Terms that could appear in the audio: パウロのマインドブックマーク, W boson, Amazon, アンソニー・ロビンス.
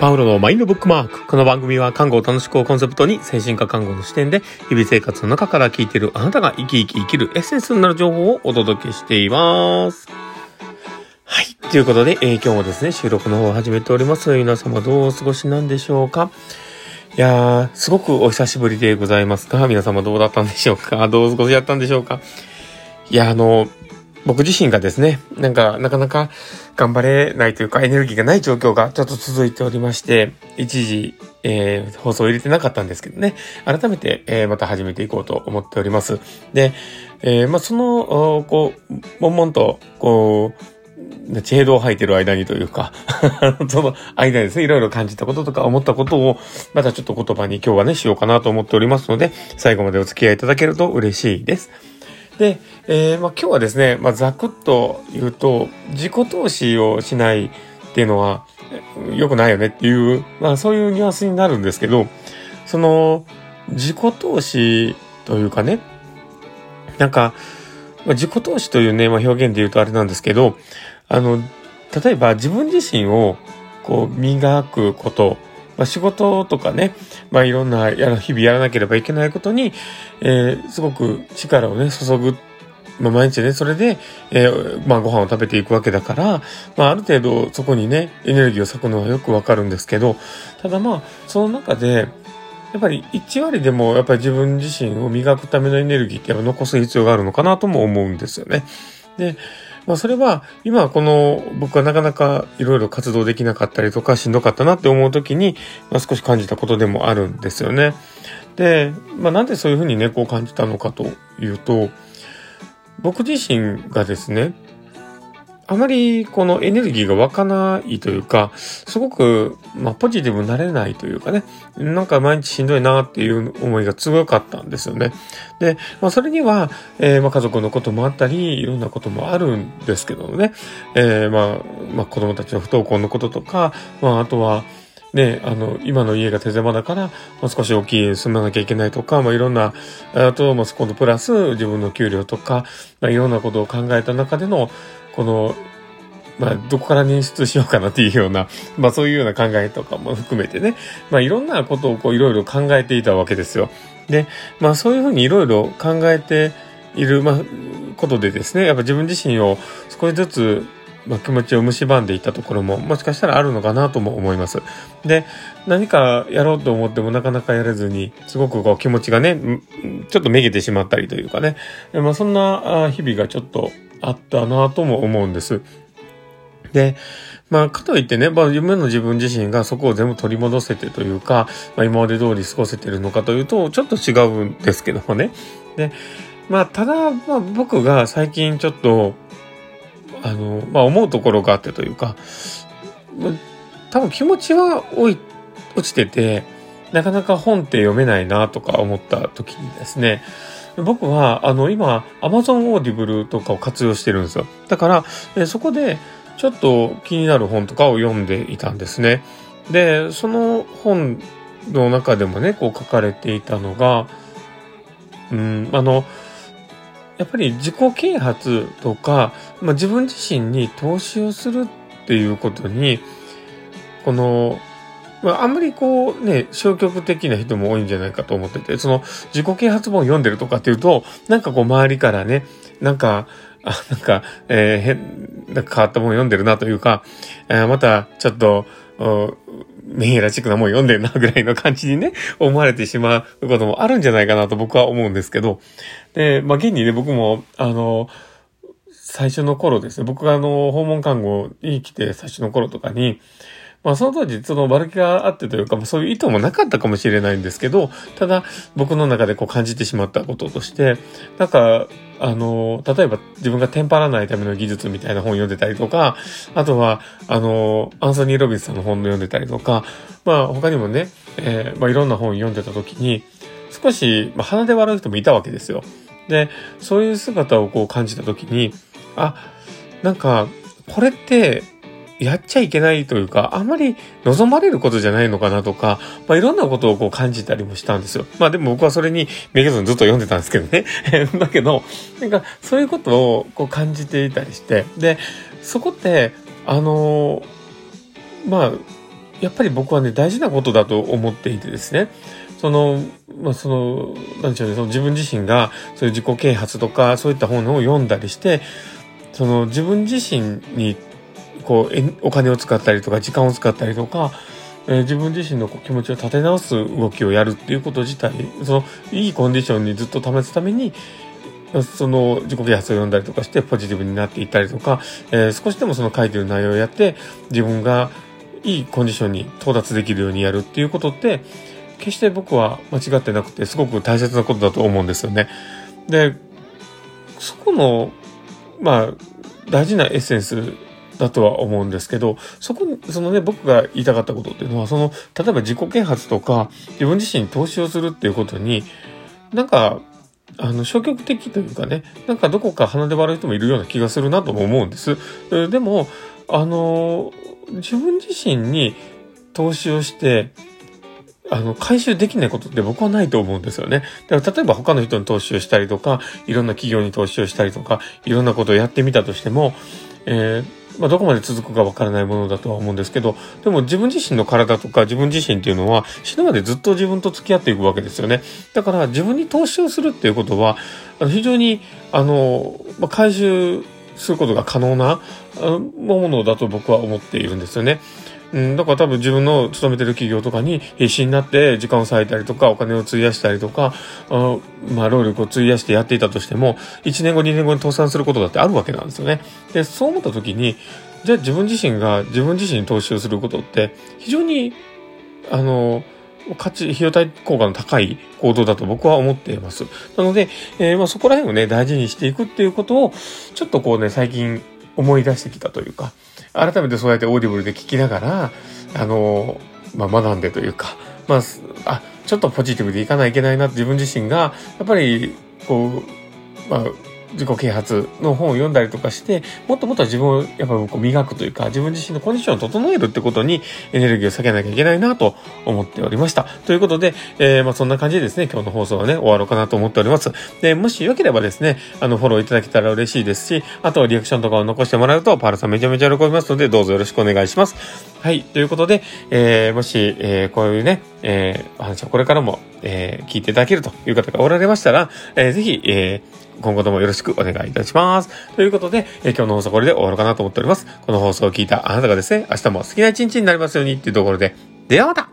パウロのマインドブックマーク。この番組は看護を楽しくをコンセプトに、精神科看護の視点で日々生活の中から聞いているあなたが生き生き生きるエッセンスになる情報をお届けしています。はい、ということで、今日もですね、収録の方を始めております。皆様どうお過ごしなんでしょうか。いやー、すごくお久しぶりでございますが、皆様どうだったんでしょうか。どうお過ごしだったんでしょうか。いや、僕自身がですね、なかなか頑張れないというか、エネルギーがない状況がちょっと続いておりまして、一時、放送を入れてなかったんですけどね、改めて、また始めていこうと思っております。で、その、悶々と、地平道を吐いてる間にというか、その間にですね、いろいろ感じたこととか思ったことを、またちょっと言葉に今日はね、しようかなと思っておりますので、最後までお付き合いいただけると嬉しいです。で、今日はですね、ざくっと言うと、自己投資をしないっていうのは良くないよねっていう、そういうニュアンスになるんですけど、その自己投資というかね、自己投資というね、表現で言うとあれなんですけど、例えば自分自身を磨くこと、仕事とかね、いろんな日々やらなければいけないことに、すごく力をね、注ぐ。毎日ね、それで、ご飯を食べていくわけだから、ある程度そこにね、エネルギーを割くのはよくわかるんですけど、ただその中で、やっぱり1割でもやっぱり自分自身を磨くためのエネルギーって残す必要があるのかなとも思うんですよね。で、それは今僕はなかなかいろいろ活動できなかったりとかしんどかったなって思うときに、少し感じたことでもあるんですよね。で、なんでそういうふうにね、感じたのかというと、僕自身がですね、あまりこのエネルギーが湧かないというか、すごくポジティブになれないというかね、毎日しんどいなっていう思いが強かったんですよね。で、それには、家族のこともあったり、いろんなこともあるんですけどね、子供たちの不登校のこととか、あとはね、今の家が手狭だから、少し大きい住まなきゃいけないとか、いろんな、あと、今度プラス自分の給料とか、いろんなことを考えた中での、どこから捻出しようかなっていうような、そういうような考えとかも含めてね、いろんなことをいろいろ考えていたわけですよ。で、そういうふうにいろいろ考えている、ことでですね、やっぱ自分自身を少しずつ気持ちを蝕んでいったところももしかしたらあるのかなとも思います。で、何かやろうと思ってもなかなかやれずに、すごく気持ちがね、ちょっとめげてしまったりというかね、そんな日々がちょっとあったなとも思うんです。で、かといってね、夢の自分自身がそこを全部取り戻せてというか、今まで通り過ごせてるのかというと、ちょっと違うんですけどもね。で、ただ、僕が最近ちょっと、思うところがあってというか、多分気持ちは落ちてて、なかなか本って読めないなとか思った時にですね、僕は今 Amazon オーディブルとかを活用してるんですよ。だから、そこでちょっと気になる本とかを読んでいたんですね。で、その本の中でもね、書かれていたのが、やっぱり自己啓発とか、自分自身に投資をするっていうことに、あんまり消極的な人も多いんじゃないかと思ってて、その自己啓発本を読んでるとかっていうと、周りからね、変わった本読んでるなというか、またちょっと、メンヘラチックなもん読んでるなぐらいの感じにね、思われてしまうこともあるんじゃないかなと僕は思うんですけど。で、現にね、僕も、最初の頃ですね、僕が訪問看護に来て最初の頃とかに、その当時、悪気があってというか、そういう意図もなかったかもしれないんですけど、ただ、僕の中で感じてしまったこととして、例えば自分がテンパらないための技術みたいな本を読んでたりとか、あとは、アンソニー・ロビンスさんの本を読んでたりとか、他にもね、いろんな本を読んでた時に、少し、鼻で笑う人もいたわけですよ。で、そういう姿を感じた時に、これって、やっちゃいけないというか、あんまり望まれることじゃないのかなとか、いろんなことを感じたりもしたんですよ。でも僕はそれにめげずにずっと読んでたんですけどね。だけど、そういうことを感じていたりして、で、そこって、やっぱり僕はね、大事なことだと思っていてですね、なんでしょうね、その自分自身がそういう自己啓発とかそういった本を読んだりして、その自分自身にこうお金を使ったりとか時間を使ったりとか、自分自身の気持ちを立て直す動きをやるっていうこと自体、そのいいコンディションにずっと保つために、その自己啓発を読んだりとかしてポジティブになっていったりとか、少しでもその書いてる内容をやって自分がいいコンディションに到達できるようにやるっていうことって決して僕は間違ってなくてすごく大切なことだと思うんですよね。で、そこの大事なエッセンスだとは思うんですけど、僕が言いたかったことっていうのは、例えば自己啓発とか自分自身に投資をするっていうことに消極的というかね、どこか鼻で笑う人もいるような気がするなとも思うんです。でも自分自身に投資をして回収できないことって僕はないと思うんですよね。だから例えば他の人に投資をしたりとか、いろんな企業に投資をしたりとか、いろんなことをやってみたとしても、どこまで続くかわからないものだとは思うんですけど、でも自分自身の体とか自分自身っていうのは死ぬまでずっと自分と付き合っていくわけですよね。だから自分に投資をするっていうことは非常に回収することが可能なものだと僕は思っているんですよね。だから多分自分の勤めてる企業とかに必死になって時間を割いたりとかお金を費やしたりとか、労力を費やしてやっていたとしても1年後2年後に倒産することだってあるわけなんですよね。で、そう思った時にじゃあ自分自身が自分自身に投資をすることって非常に費用対効果の高い行動だと僕は思っています。なので、そこら辺をね大事にしていくっていうことをちょっと最近思い出してきたというか、改めてそうやってオーディブルで聞きながら、学んでというか、ちょっとポジティブでいかないといけないなって自分自身が、やっぱり、自己啓発の本を読んだりとかして、もっともっと自分をやっぱり磨くというか、自分自身のコンディションを整えるってことにエネルギーを割けなきゃいけないなと思っておりました。ということで、そんな感じでですね、今日の放送はね、終わろうかなと思っております。で、もしよければですね、フォローいただけたら嬉しいですし、あとリアクションとかを残してもらうと、パールさんめちゃめちゃ喜びますので、どうぞよろしくお願いします。はい、ということで、もし、こういうね、お話をこれからも、聞いていただけるという方がおられましたら、ぜひ、今後ともよろしくお願いいたします。ということで、今日の放送これで終わろうかなと思っております。この放送を聞いたあなたがですね、明日も好きな一日になりますようにっていうところで、ではまた。